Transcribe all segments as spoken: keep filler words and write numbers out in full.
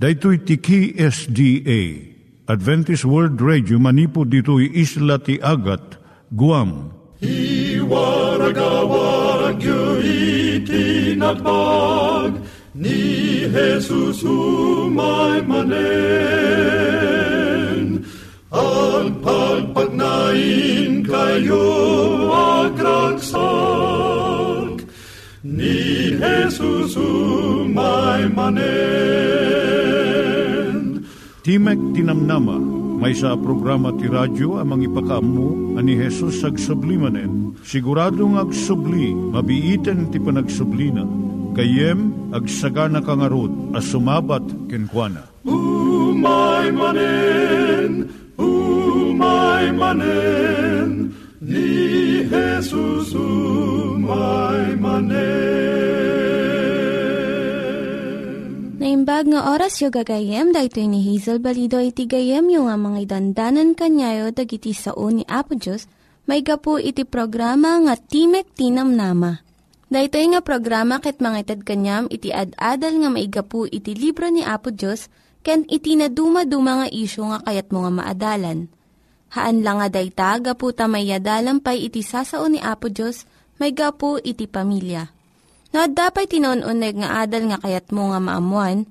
Daitui tiki S D A, Adventist World Radio, Manipod ditoy isla ti Agat, Guam. I waragawag yu itinatpag, ni Jesus umay manen. Ang pagpagnain kayo agkansak, ni Jesus umay manen. Timek Ti Namnama, may sa programa ti radyo amang ipakaammo ani Jesus agsublimanen. Siguradong agsubli, mabiiten ti panagsublina. Kayem agsagana kangarod a sumabat kenkwana. Umay manen, umay manen, ni Jesus umay manen. Naimbag nga oras yung gagayem, dahil ni Hazel Balido iti gagayem yung nga mga dandanan kanyayo dag iti sao ni Apo Diyos, may gapu iti programa nga Timek Ti Namnama. Dahil nga programa ket mangited kanyam iti ad-adal nga may gapu iti libro ni Apo Diyos, ken iti na dumaduma nga isyo nga kayat mo nga maadalan. Haan lang nga dayta, gapu tamayadalampay iti sao ni Apo Diyos, may gapu iti pamilya. No, dapay tinon-uneg nga adal nga kayat mo nga maamuan,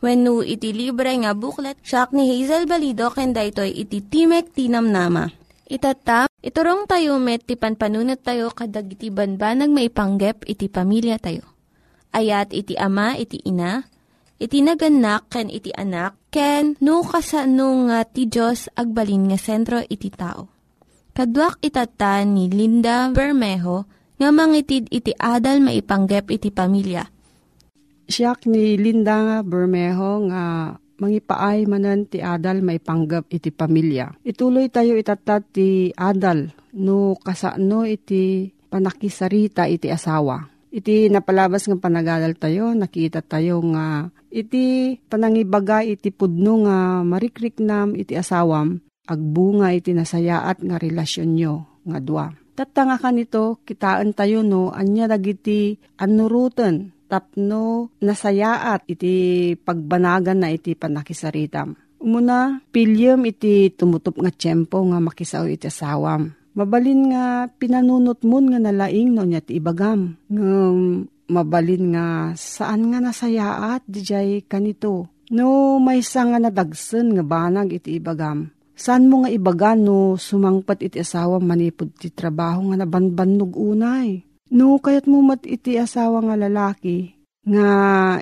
Wenno iti libre nga booklet, siya ni Hazel Balido, kenda ito'y iti Timek Ti Namnama. Itatta, iturong tayo met, ti panpanunat tayo, kadag iti banbanag maipanggep, iti pamilya tayo. Ayat iti ama, iti ina, iti naganak, ken iti anak, ken no kasano nga ti Diyos, agbalin nga sentro iti tao. Kaduak itata ni Linda Bermejo, nga mangitid iti adal maipanggep iti pamilya. Siak ni Linda Bermejo nga mangipaay manan ti adal maipanggep iti pamilya. Ituloy tayo itatat ti adal no kasano iti panakisarita iti asawa. Iti napalabas ng panagadal tayo, nakita tayo nga iti panangibaga iti pudno nga marikriknam iti asawam, agbunga iti nasayaat nga relasyon nyo nga dua. Tatanga ka nito, kitaan tayo no, anya dagiti anuruten, tapno nasayaat iti pagbanagan na iti panakisaritam. Umuna, pilyem iti tumutup nga tiyempo nga makisaw iti asawam. Mabalin nga pinanunot mun nga nalaing no niya ti ibagam. Um, mabalin nga saan nga nasayaat dijay kanito. No, may isa nga nadagsen nga banag iti ibagam. Saan mo nga ibagan no sumangpat iti asawa manipod ti trabaho nga nabanbannog unay? No, kayat mo mat iti asawa nga lalaki nga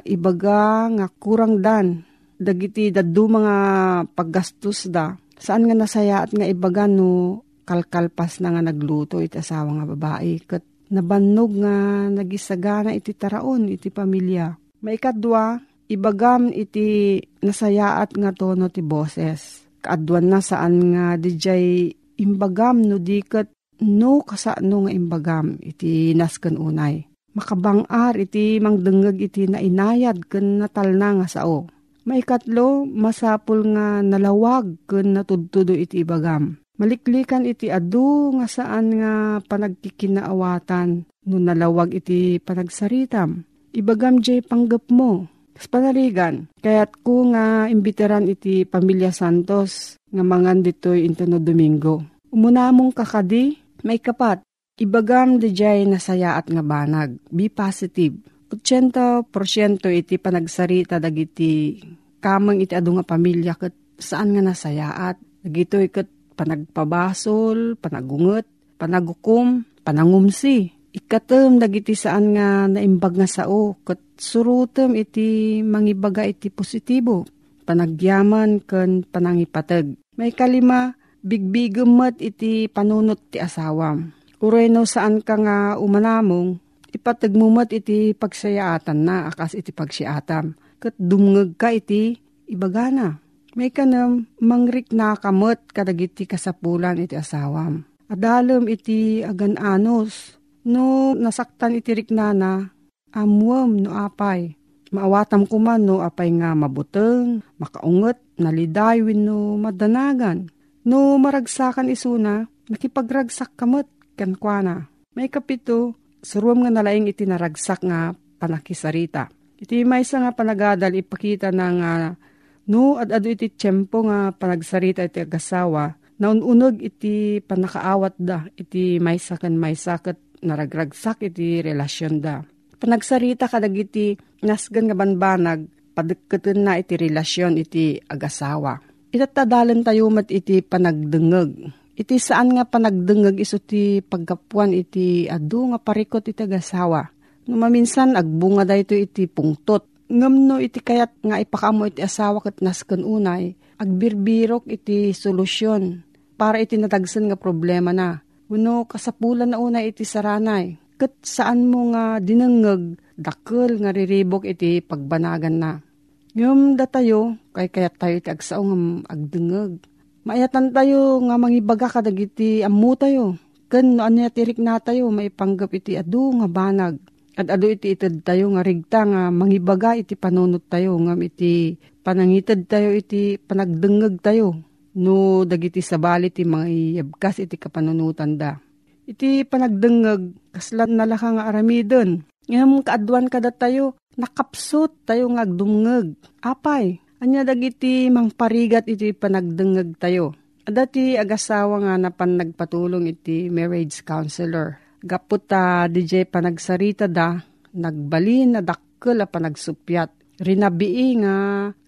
ibaga nga kurang dan. Dagiti dadu mga paggastos da. Saan nga nasayaat nga ibagan no kalkalpas na nga nagluto iti asawa nga babae. Kat nabannog nga nagisagana iti taraon iti pamilya. Maikadwa, ibagam iti nasayaat nga tono ti boses. Kaadwan na saan nga dijay imbagam no dikat no kasano nga imbagam iti nasken unay. Makabangar iti mangdengeg iti nainayad ken natalna nga sao. Maikatlo, masapul nga nalawag ken natudtudo iti ibagam. Maliklikan iti adu nga saan nga panagkikinaawatan no nalawag iti panagsaritam. Ibagam jay panggep mo. Spanarigan, kaya't ko nga imbiteran iti Pamilya Santos nga mangan dito'y intano Domingo. Umuna mong kakadi, may kapat. Ibagam dijay nasayaat nga banag. Be positive. eighty percent iti panagsarita dagiti kamang iti adu nga pamilya ket saan nga nasayaat. Dagito'y ket panagpabasol, panagunget, panagukom, panangumsi. Ikatem dagiti saan nga naimbag nga sao ket surutem iti mangibaga iti positibo panagyaman ken panangipateg. May kalima, bigbigummet iti panunot ti asawam. Ureno saan ka nga umanamong ipatagmumet iti pagsayaatan na akas iti pagsiatam ket dumngeg ka iti ibagana. May kanam mangrik na kamot kadagiti kasapulan iti asawam. Adalem iti agananos. No nasaktan iti riknana, amwam no apay. Maawatam kuman no apay nga mabuteng, makaunget, nalidaywin no madanagan. No maragsakan isuna, nakipagragsak kamot kankwana. May kapito, suruam nga nalaing iti naragsak nga panakisarita. Iti may isa nga panagadal ipakita na nga no adado iti tiyempo nga panagsarita iti agasawa naununag iti panakaawat da iti maysakan maysaket naragragsak iti relasyon da. Panagsarita kadag iti nasgan nga banbanag padikketin na iti relasyon iti agasawa. Itatadalan tayo mat iti panagdengeg. Iti saan nga panagdengeg iso ti pagkapuan iti adu nga parikot iti agasawa. Numaminsan agbunga dayto iti pungtot. Ngamno iti kayat nga ipakamo iti asawa ket nasken unay, agbirbirok iti solusyon para iti natagsen nga problema na. Uno kasapulan na unay iti saranay. Ket saan mo nga dinengeg dakkel nga riribok iti pagbanagan na. Ngem da tayo kay kayat tayo iti agsao nga agdengeg. Maayatan tayo nga mangibaga kadagiti ammo tayo. Ken no anya tirik na tayo maipanggap iti adu nga banag. At ado iti itad tayo nga rigta nga mangibaga iti panunot tayo ngam iti panangitad tayo iti panagdengeg tayo no dagiti sabali iti mangyabkas iti kapanunutan da. Iti panagdengeg kaslan nalaka nga aramiden. Ngam kaaduan kada tayo nakapsot tayo nga agdumngeg. Apay, anya dagiti mangparigat iti panagdengeg tayo. Adati agasawa nga napan nagpatulong iti marriage counselor. Gaputa D J panagsarita da, nagbalin na dakkel a panagsupyat. Rinabii nga,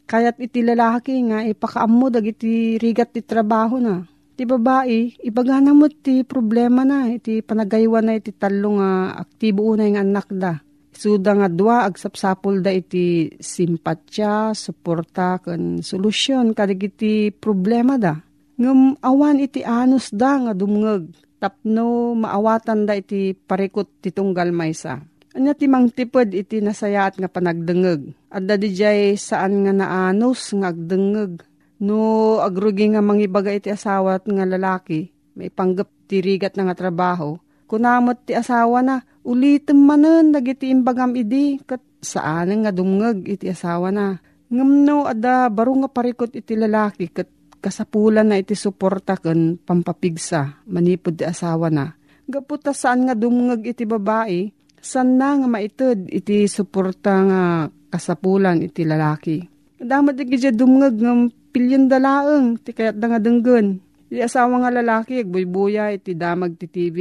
kayat iti lalaki nga ipakaammo dagiti rigat ti trabaho na. Ti babae, ibagana mo ti problema na, iti panagaywan na iti talo nga aktibo unay nga anak da. Suda nga dua, agsapsapol da iti simpatya, suporta, ken solusyon kadagiti problema da. Ngem awan iti anos da nga dumngeg. Tapno maawatan da iti parikot titunggal maysa. Anya ti mangtipod iti nasayaat nga panagdengeg. Adda dijay saan nga naanos nga agdengeg. No agrugi nga mangibaga iti asawa at nga lalaki, may panggap ti rigat na nga trabaho. Kunamot ti asawa na, ulitem manen dagiti imbagam idi, ket saan nga dumngeg iti asawa na. Ngamno adda baro nga parikot iti lalaki ket kasapulan na iti suporta ken pampapigsa, manipod ti asawa na. Gaputa saan nga dumngeg iti babae, saan na nga maited iti suporta nga kasapulan iti lalaki. Damad na gidya dumngeg ng pilyon dalaang, ti kayat na nga denggen. Iti asawa nga lalaki, agboyboya iti damag ti T V.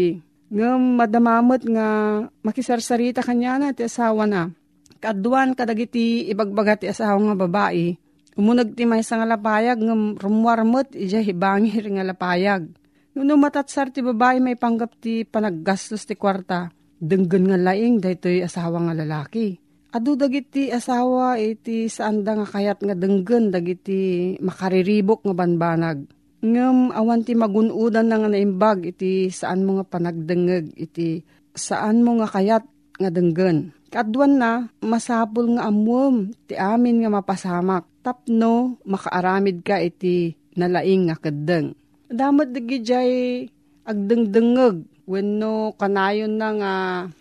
Ngam madamamot nga makisarsarita kanya na ti asawa na. Kaduan kadag iti ibagbaga ti asawa nga babae, umunag ti maysa nga lapayag ng rumwarmot iya hibangir nga lapayag. Nuno matatsar ti babae may panggap ti panaggastos ti kwarta. Denggen nga laing daytoy asawa nga lalaki. Adu dagiti asawa iti saanda nga kayat nga denggen dagiti makariribok nga banbanag. Ngem awan ti magunudan na nga naimbag iti saan mo nga panagdengeg iti saan mo nga kayat nga denggen. Kaduan na masapul nga amwam ti amin nga mapasamak. Tapno, makaaramid ka iti nalaing nga kaddeng. Damad digijay agdengdengeg wenno kanayon na nga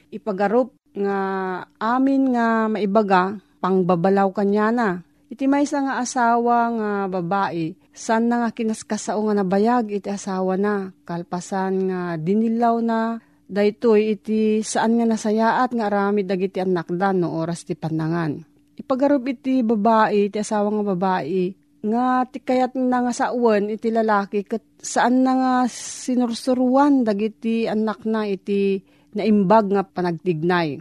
ipagarup nga amin nga maibaga pangbabalaw kanyana. Iti maysa nga asawa nga babae, san na nga kinaskasao nga nabayag iti asawa na, kalpasan nga dinilaw na, daytoy iti saan nga nasayaat nga aramid dagiti annakdan no oras ti panangan. Ipagarup iti babae, iti asawa nga babae, nga tikayat na nga sawan iti lalaki, kat saan na nga sinursuruan dagiti anak na iti naimbag nga panagtignay.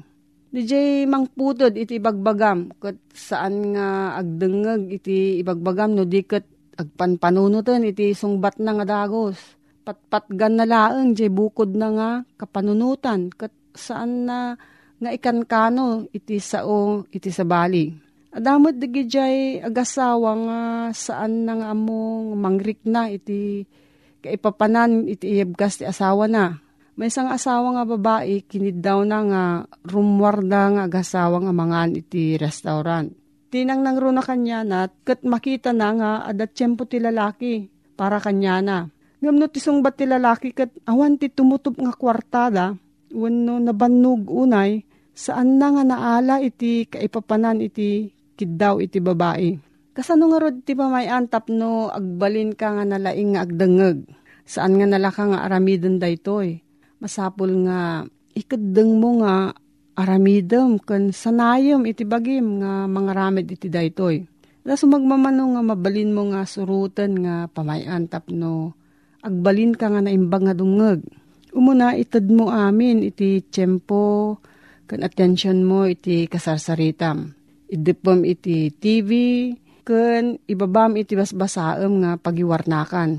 D J mangputod iti ibagbagam, kat saan nga agdengeg iti ibagbagam, no di kat agpanpanunutan iti sungbat na nga dagos. Patpatgan na laeng, jay bukod na nga kapanunutan, kat saan na nga ikankano iti sao iti sabali. Adamot digijay agasawa nga saan na nga among mangrik na iti kaipapanan iti iabgas ti asawa na. May isang asawa nga babae kiniddaw na nga rumwar na nga agasawa nga mangan iti restaurant. Tinang nangruna kanya na, kat makita na nga, adat tiyempo ti lalaki, para kanya na. Ngamno tisong bat ti lalaki, kat awan ti tumutup nga kwartada, wano nabannog unay, saan na nga naala iti kaipapanan iti kiddaw iti babae. Kasano nga rod ti pamayan tapno, agbalin ka nga nalaing nga agdangag, saan nga nalaka nga aramidon daytoy. Masapol nga, ikadang mo nga, aramidem, kan sanayem iti bagim nga mangaramid iti daytoy. Da sumagmamano nga mabalin mo nga surutan nga pamayan tapno, agbalin ka nga naimbang nga dungag. Umuna itad mo amin iti tiyempo, kan atensyon mo iti kasarsaritam. Idipom iti T V, kan ibabam iti basbasaem nga pagiwarnakan.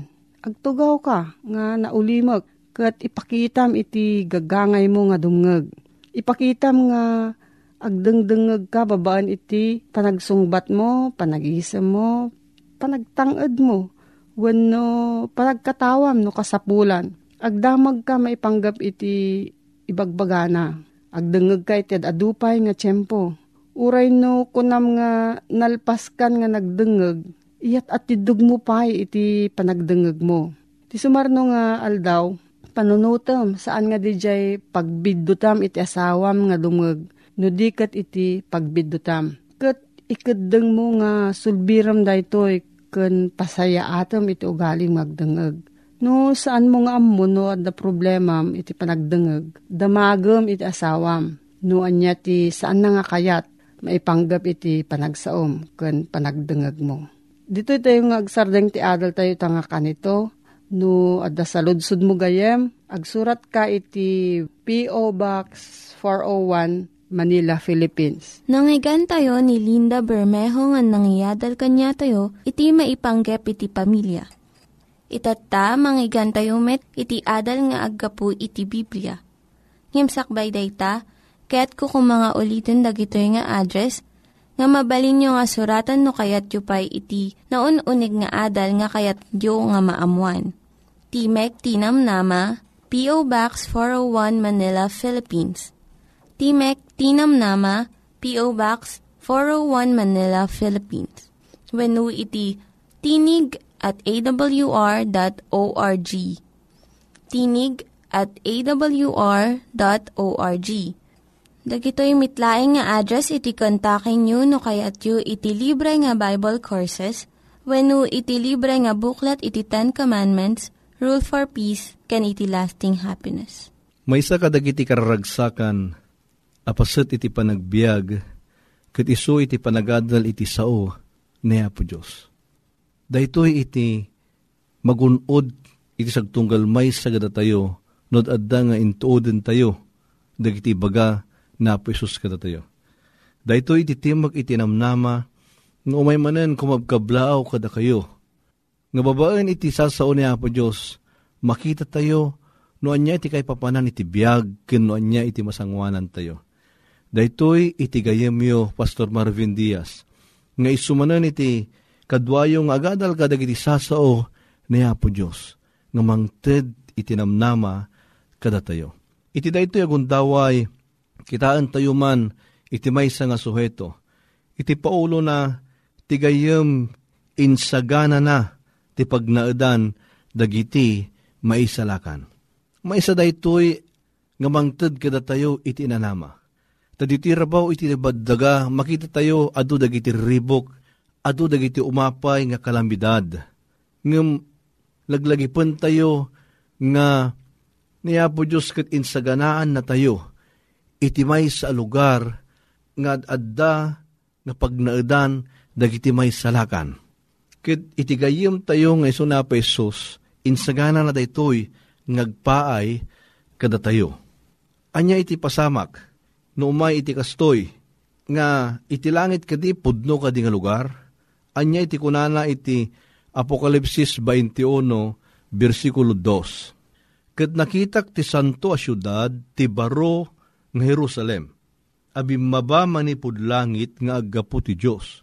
Agtugaw ka nga naulimak, kat ipakitam iti gagangay mo nga dungag. Ipakitam nga agdengdengeg ka babaan iti panagsungbat mo, panagisem mo, panagtanged mo, wenno panagkatawam no kasapulan. Agdamag ka maipanggap iti ibagbagana. Agdengeg ka iti adupay nga tiyempo. Uray no kunam nga nalpaskan nga nagdengeg, iyat atidug mo pay iti panagdengeg mo. Ti sumarno nga aldaw, panunutam saan nga dijay pagbiddutam iti asawam nga dungeg no diket iti pagbiddutam. Ket ikeddeng mo nga sulbiram daytoy ken pasayaatem iti ugaling magdengeg. No saan mo nga ammo no adda problemam iti panagdengeg, damagem iti asawam. No anya ti saan na nga kayat maipanggap iti panagsaom ken panagdengeg mo. Ditoy tayo nga agsardeng ti adal tayo tanga kanito. No, adda saludsud mo gayem, agsurat ka iti P O Box four oh one, Manila, Philippines. Nangyigan tayo ni Linda Bermejo nga nangyadal kanya tayo, iti maipanggep iti pamilya. Itata, mangyigan tayo met, iti adal nga aggapu iti Biblia. Ngimsakbay dayta, kaya't kukumanga ulitin dagito nga address, nga mabalin nyo nga suratan no kayat yu pa'y iti na un-unig nga adal nga kayat yu nga maamuan. Timek Ti Namnama, P O Box four oh one, Manila, Philippines. Timek Ti Namnama, P O Box four oh one, Manila, Philippines. Wenno iti tinig at a w r dot org. Tinig at a w r dot org. Dagitoy mitlaing nga address iti kontakin nyo no kayat yu iti libre nga Bible Courses wenno iti libre nga buklat iti Ten Commandments, Rule for Peace, ken iti Lasting Happiness. Maysa kadagiti kararagsakan, apaset iti panagbiag, ket isu iti panagadal iti sao ni Apo Dios. Daytoy iti magunod iti sagtunggal maysa gada tayo, no adda nga intuoden tayo, dagiti baga na po Isus kada tayo. Dahito ititimag itinamnama, nga umay manen kumabkablaaw kada kayo. Nga babaan iti sasao ni Apo Diyos, makita tayo, noan niya iti kay papanan iti biyag, ken noan niya iti masangwanan tayo. Dahito'y iti gayemyo, Pastor Marvin Diaz, nga isumanan iti kadwayong agadal kadag iti sasao ni Apo Diyos, nga mangted itinamnama kada tayo. Iti dahito'y agundaway, kitaan tayo man, iti maysa nga suheto. Iti paulo na, tigayem insagana na, ti pagnaadan, dagiti, maisalakan. Maisa daytoy, nga mangted kada tayo, iti inanama. Taditi rabaw, iti nabaddaga, makita tayo, adu dagiti ribok, adu dagiti umapay, nga kalamidad. Ngem laglagipan tayo, nga, ni Apo Diyos, ket insaganaan na tayo, iti maysa lugar nga adda nga pagnaedan dagiti maysa salakan. Ket iti gayem tayo nga isu na pa Isus, insagana na daytoy ngagpaay kada tayo. Anya iti pasamak no umay iti kastoy nga iti langit kadi pudno kadi nga lugar. Anya iti kunana iti Apokalipsis twenty-one bersikulo two. Ket nakitak ti santo a syudad ti baro ng Jerusalem, abimaba manipod langit nga aggapu ti Dios.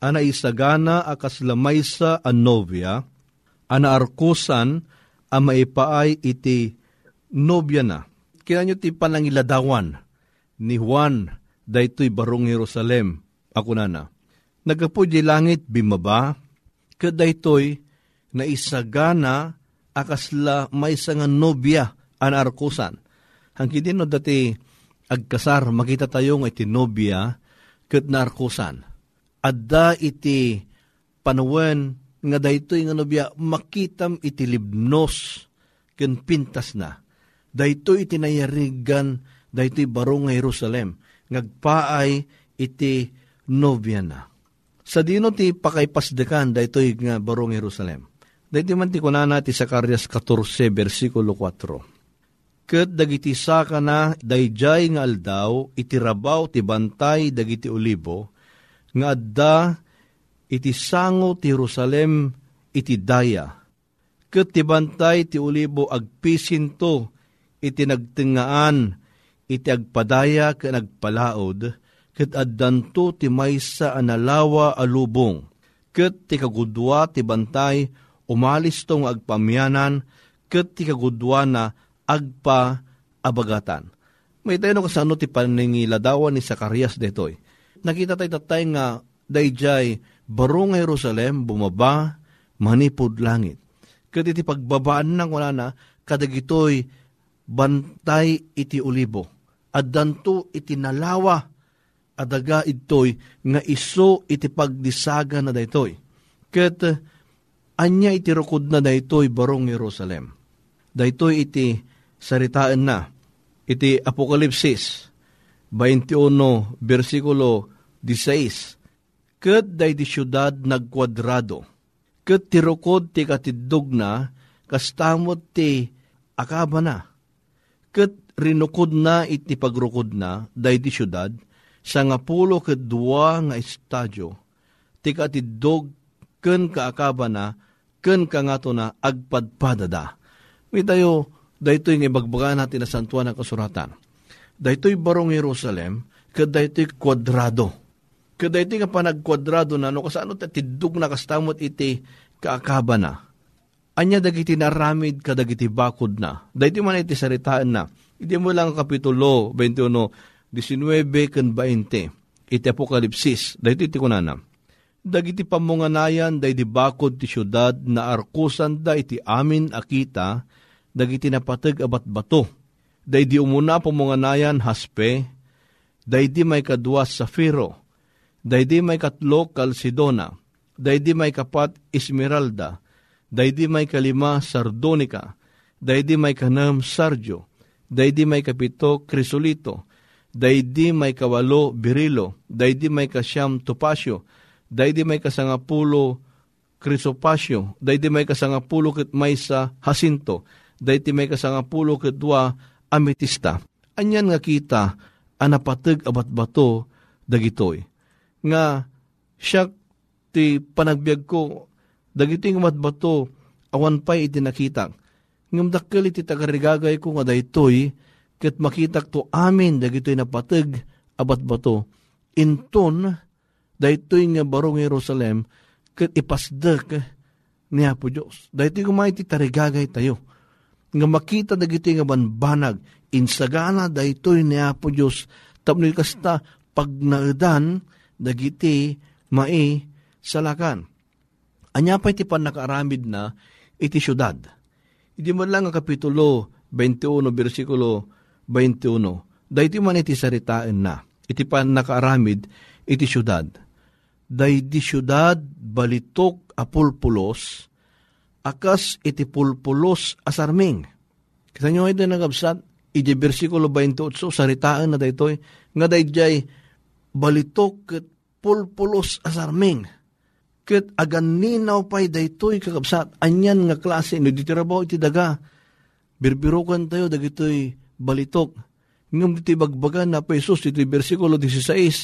Ana isagana akas lamaysa a nobya, ana arkusan a maipaay iti nobya na. Kinanyo ti panangiladawan ni Juan daytoy barong Jerusalem, ako nana. Nagapu di langit bimaba, kadaytoy naisagana akasla maysa nga nobya an arkusan. Hangkidin no dati agkasar makita tayo nga iti nobya ket narkusan. Adda iti panawen nga daytoy nga nobya makitam iti libnos ken pintas na. Daytoy iti nayarigan daytoy baro nga Jerusalem ngagpaay iti nobya na. Sa dino ti pakaypasdekan daytoy nga baro nga Jerusalem. Daytoy man ti kunana ti Zacarias fourteen versikulo four. Ket dagiti saka na dayjay nga aldaw iti rabaw ti bantay dagiti olibo nga adda iti sango ti Jerusalem iti daya. Ket ti bantay ti olibo agpisinto iti nagtengaan iti agpadaya ken agpalaod ket addanto ti maysa analawa alubong. Ket ti kagudwa ti bantay umalis tong agpamyanan ket ti kagudwa na agpa abagatan. May tayo no kasano ti paningiladawan ni Zacarias detoy. Nakita tayo tatay nga dayjay baro nga Jerusalem bumaba manipod langit. Ket iti pagbabaan nang wala na kadagitoy bantay iti olibo. Addanto iti nalawa adaga itoy nga iso iti pagdisaga na daytoy. Ket anya iti rukod na daytoy baro nga Jerusalem. Daytoy iti saritaan na, iti Apokalipsis twenty-one, versikulo sixteen, ket day di syudad nagkwadrado, ket ti rukod ti katiddog na, kastamot ti akaba na, ket rinukod na iti pagrukod na, day di syudad, sangapulo ket dua nga estadyo, ti katiddog ken kaakaba na, ken kangato na, agpadpadada. May tayo, daytoy nga ibagbagaan natin na santuan ng kasuratan. Daytoy barong Jerusalem, ket daytoy kwadrado. Ket daytoy nga panagkwadrado na, no, kasano tatidug na kastamot iti kaakaba na. Anya dagiti naramid kadagiti bakod na. Daytoy man iti saritaan na. Idi mo lang kapitulo twenty-one, nineteen ken twenty. Iti Apokalipsis, daytoy iti kunana. Dagiti pamunganayan daydi bakod ti syudad na arkusan da iti amin akita dagiti napateg abatbato daydi umuna pamunganayan haspe daydi may kadua safiro daydi may katlo kalsidona daydi may kapat esmeralda daydi may kalima sardonika daydi may kanam sardio daydi may kapito krisolito daydi may kawalo birilo daydi may kasyam topasyo daydi may kasangapulo krisopasyo, daydi may kasangapulo ket maysa hasinto, daydi may kasangapulo ket dua ametista. Anyan nga kita anapateg abatbato dagitoy. Nga siak ti panagbiag ko dagiti nga abatbato awan pay iti nakita. Ngumdakkel iti tagarigagay ko nga daytoy ket makitak to amin dagitoy napateg abatbato. Inton daytoy nga barong Jerusalem ket ipasdek ni Apo Dios. Daytoy kumaiti tarigagay tayo nga makita dagiti nga banbanag insagana daytoy ni Apo Dios tapno kasta pagnaedan dagiti mai salakan. Anya pay ti panakaramid na iti syudad. Idi man lang nga kapitulo twenty-one bersikulo twenty-one. Daytoy man iti saritaen na iti panakaramid iti syudad. Daydi syudad balitok apulpulos, akas iti pulpulos asarming. Kita nyo ay doon nagabsat, iti bersikulo twenty-eight, saritaan na daytoy, nga dayjay balitok ket pulpulos asarming. Ket aganinaw pay daytoy kakabsat, anyan nga klase, no ditirabaw iti daga, birbirukan tayo dagitoy balitok. Ngam diti bagbagan na pesos, iti bersikulo sixteen,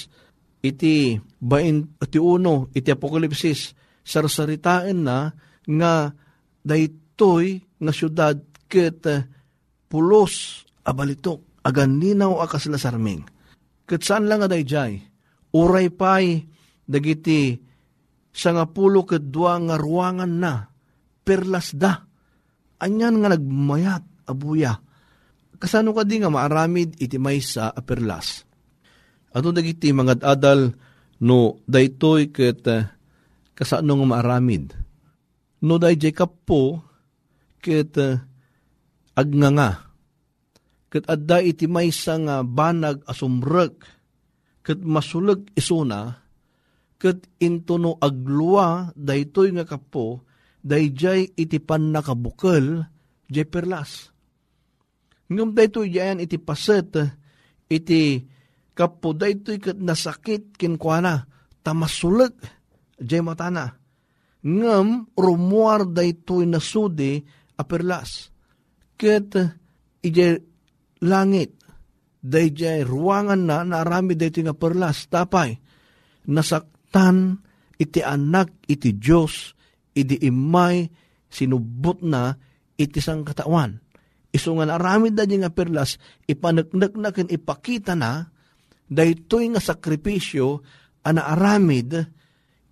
iti twenty-one, iti Apokalipsis, sarsaritaan na nga daytoy nga syudad ket pulos abalitok, aganinaw akas lasarming. Ket saan lang nga dayjay, uray pay dagiti sangapulo ket dua nga ruangan na, perlas da, anyan nga nagmayat abuya. Kasano ka di nga maaramid iti maysa a perlas. Ato dagiti mangadadal No, daytoy ket kasano nga maaramid. No, day Jacob po, ket uh, agnganga. Ket adda iti maysa nga banag asumrek, ket masuleg isuna, ket into no agluwa, daytoy nga kapo, dayjay iti pannakabukel, jay perlas. Ngam daytoy jayan iti paset, iti kapo daytoy ket nasakit kinkuana tamasuleg jay matana ngem rumuar daytoy nasudi a perlas ket ije langit dayjay ruangan na narami daytoy nga perlas tapay nasaktan iti anak iti Dios idi imay sinubot na iti sangkatawan isu nga narami dayjay nga perlas ipaneknekna ken ipakita na daytoy nga sakripisyo ana aramid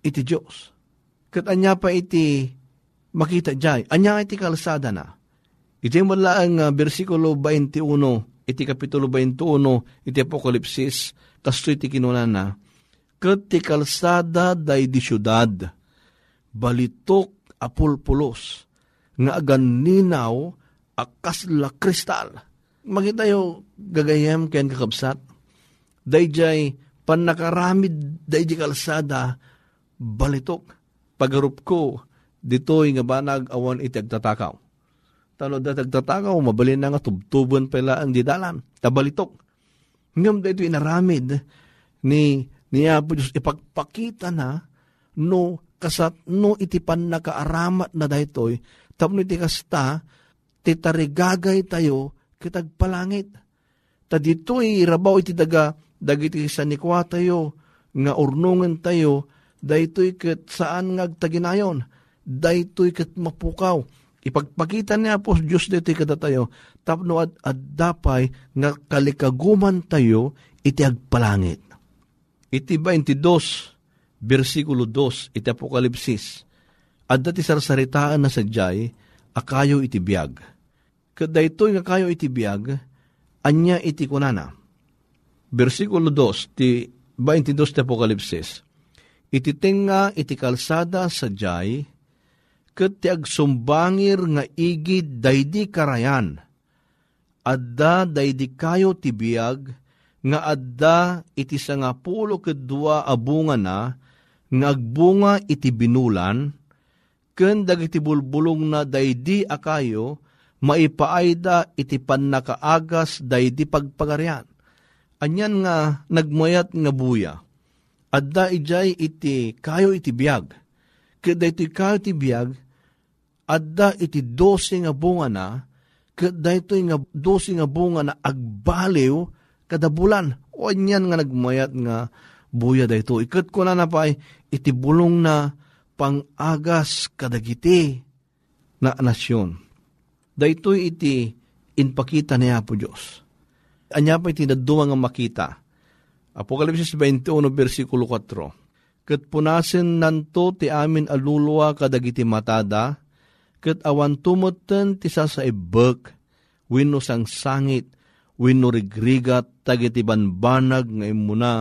iti Dios. Ket anya pa iti makita jay. Anya iti kalsada na. Iti mula ang bersikulo twenty-one, iti kapitulo twenty-one, iti Apokalipsis, kasto iti kinunan na. Ket ti kalsada day di syudad, balitok apulpulos, nga agan ninaw akas la kristal. Makita yo gagayem ken kakabsat. Dayjay panakaramid dayjay kalsada balitok pagarup ko ditoy nga banag awan iti agtatakaw tano da agtatakaw mabalin na nga tubtuban pela ang didalan tabalitok ngem daytoy inaramid ni ni Apo Dios ipagpakita na no kasat no iti pannakaaramat na daytoy tapno iti kasta ti tarigagay tayo ket agpalangit ta ditoy rabaw iti daga dagiti sanikwa tayo, nga urnungan tayo, daytoy ket saan nga agtaginayon, daytoy ket mapukaw. Ipagpakita ni Apo Dios daytoy ket tayo, tapno ad addapay nga kalikaguman tayo, iti agpalangit. Iti twenty-two, bersikulo two, iti Apokalipsis, adda ti sarsaritaan na sadjay, akayo iti biag. Ket daytoy nga kayo iti biag, anya iti kunana. Bersikulo two, ti twenty-two ti Apokalipsis, ititinga iti kalsada sadyay, ket ti agsumbangir nga igid daydi karayan, adda daydi kayo ti biag, nga adda iti sangapulo kedua abunga na, nga agbunga iti binulan, ken dagiti bulbulong na daydi akayo, maipaayda iti pannakaagas daydi pagpagarian. Anyan nga nagmayat nga buya, adda ijay iti kayo iti biag, ket daytoy kayo iti biag, adda iti dose nga bunga na, ket daytoy nga dose nga bunga na agbaliw kada bulan. O anyan nga nagmayat nga buya daytoy, ket kuna na pay iti bulong na pangagas kadagiti na nasyon. Daytoy iti inpakita ni Apo Dios. Anya pa iti naduma nga makita. Apokalipsis twenty-one, bersikulo four. Ket punasen nanto ti amin aluluwa kadagiti matada, ket awan tumeten ti sasaibek, wenno sangsangit, wenno rigrigat, dagiti banbanag nga imuna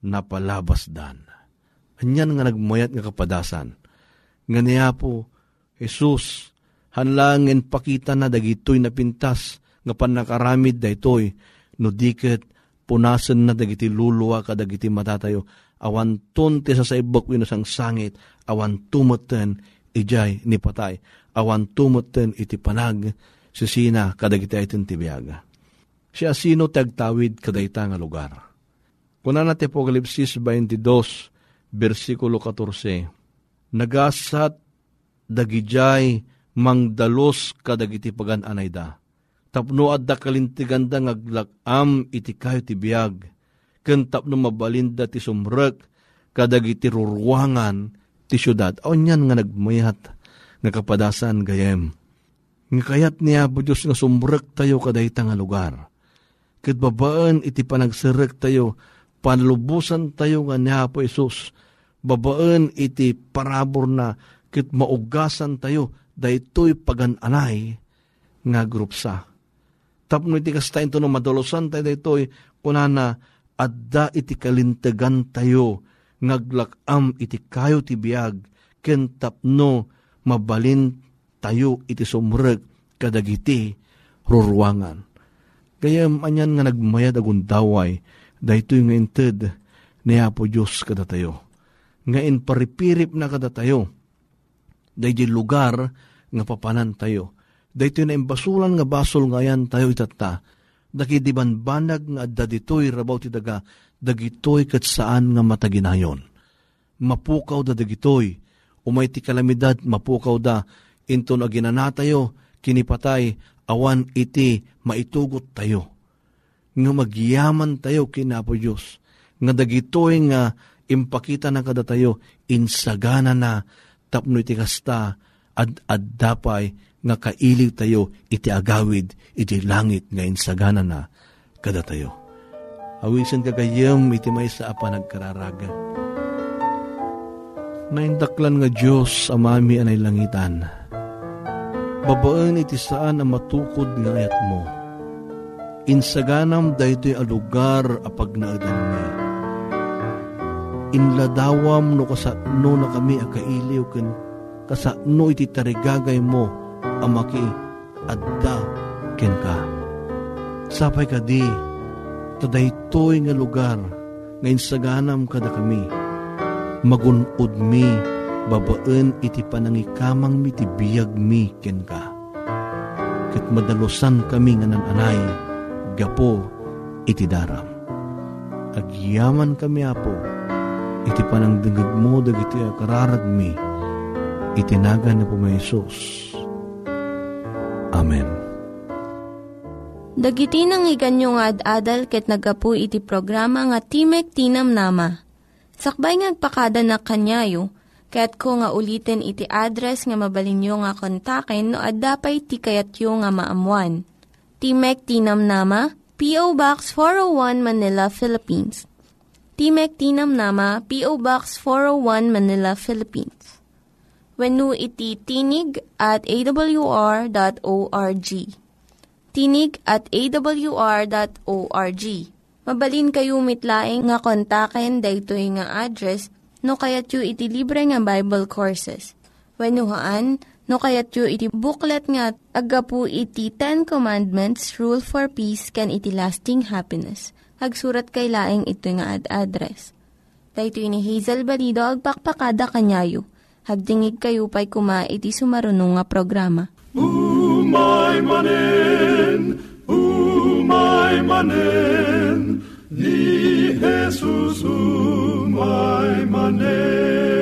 napalabasdan. Anyan nga nagmayat nga kapadasan. Nga niya po, Jesus, hanlangen pakita na dagitoy napintas, nga panakaramid daytoy no diket punasen na dagiti luluwa kadagiti matatayo awan ton ti sasaibak wenno sangsangit awan tumeten ijay ni patay awan tumeten iti panag sisina kadagiti ayten ti biaga sia sino tagtawid kadayta nga lugar kunana ti Apokalipsis twenty-two bersikulo fourteen nagasat dagijay mangdalos kadagiti pagananay da tapno adda kalintiganda nga aglakam iti kayo ti biag, ken tapno mabalinda ti sumrek kadagiti ruruangan ti syudad. Aunyan nga nagmayat nga kapadasan gayem. Nga kayat ni Apo Dios nga sumrek tayo kadayta nga lugar. Ket babaan iti panagserek tayo, panlubusan tayo nga ni Apo Hesus. Babaan iti parabor na ket maugasan tayo daytoy pagananay nga grupsa. Tapno iti kasta ito no madolosan tayo daytoy kunana adda iti kalintegan tayo ngaglakam iti kayo ti biag, ken tapno mabalin tayo iti sumreg kadagiti ruruangan. Gayam anyan nga nagmayad agundaway, daytoy nga inted ni Apo Diyos kada tayo. Ngayon paripirip na kada tayo, daydi lugar nga papanan tayo. Daytoy na imbasulan nga basol ngayan tayo itata, dakidibanbanag nga daditoy rabaw ti daga, dagitoy kat saan nga mataginayon. Mapukaw da dagitoy, umay ti kalamidad mapukaw da, into na ginanatayo, kinipatay, awan iti maitugot tayo. Nga magyaman tayo kina Apo Diyos. Nga dagitoy nga impakita na kada tayo, insagana na tapno iti kasta ad addapay nga kailig tayo iti agawid iti langit nga insagana na kada tayo. Awisan kagayam iti may sa apa nagkararaga. Naindaklan nga Diyos amami anay langitan. Babaan iti saan ang matukod nga ayat mo. Insaganam daytoy a lugar a pagnaadan ni. Inladawam no kasatno na kami a kailiw ken kasatno iti tarigagay mo a makiadda ken ka. Sapay kadi tadaytoy nga lugar nga insaganam kada kami. Magunod mi babaan iti panangikamang mi ti biyag mi ken ka. Ket madalosan kami nga nananay, gapo iti daram. Agyaman kami Apo, iti panangdengeg mo dagiti akararag mi, iti naga na po may Hesus. Amen. Dagiti nangyiganyo nga ad-adal ket nagapu iti programa nga Timek Ti Namnama. Sakbay ngagpakada na kanyayo, kaya't ko nga ulitin iti address nga mabalinyo nga kontaken no addapay ti kayatyo nga maamuan. Timek Ti Namnama, P O. Box four oh one Manila, Philippines. Timek Ti Namnama, P O. Box four oh one Manila, Philippines. Wenno iti tinig at a w r dot org. Tinig at a w r dot org. Mabalin kayo mitlaing nga kontaken daytoy nga address no kayat yu iti libre nga Bible Courses. Wenuhaan, no kayat yu iti booklet nga agapu iti Ten Commandments, Rule for Peace, can iti lasting happiness. Hagsurat kay laing ito nga ad-address. Dahito ni Hazel Balido, agpakpakada kanyayo. Hagdingig kayo pa'y kuma iti sumarunong nga programa. Umay manen, umay manen, ni Jesus umay manen.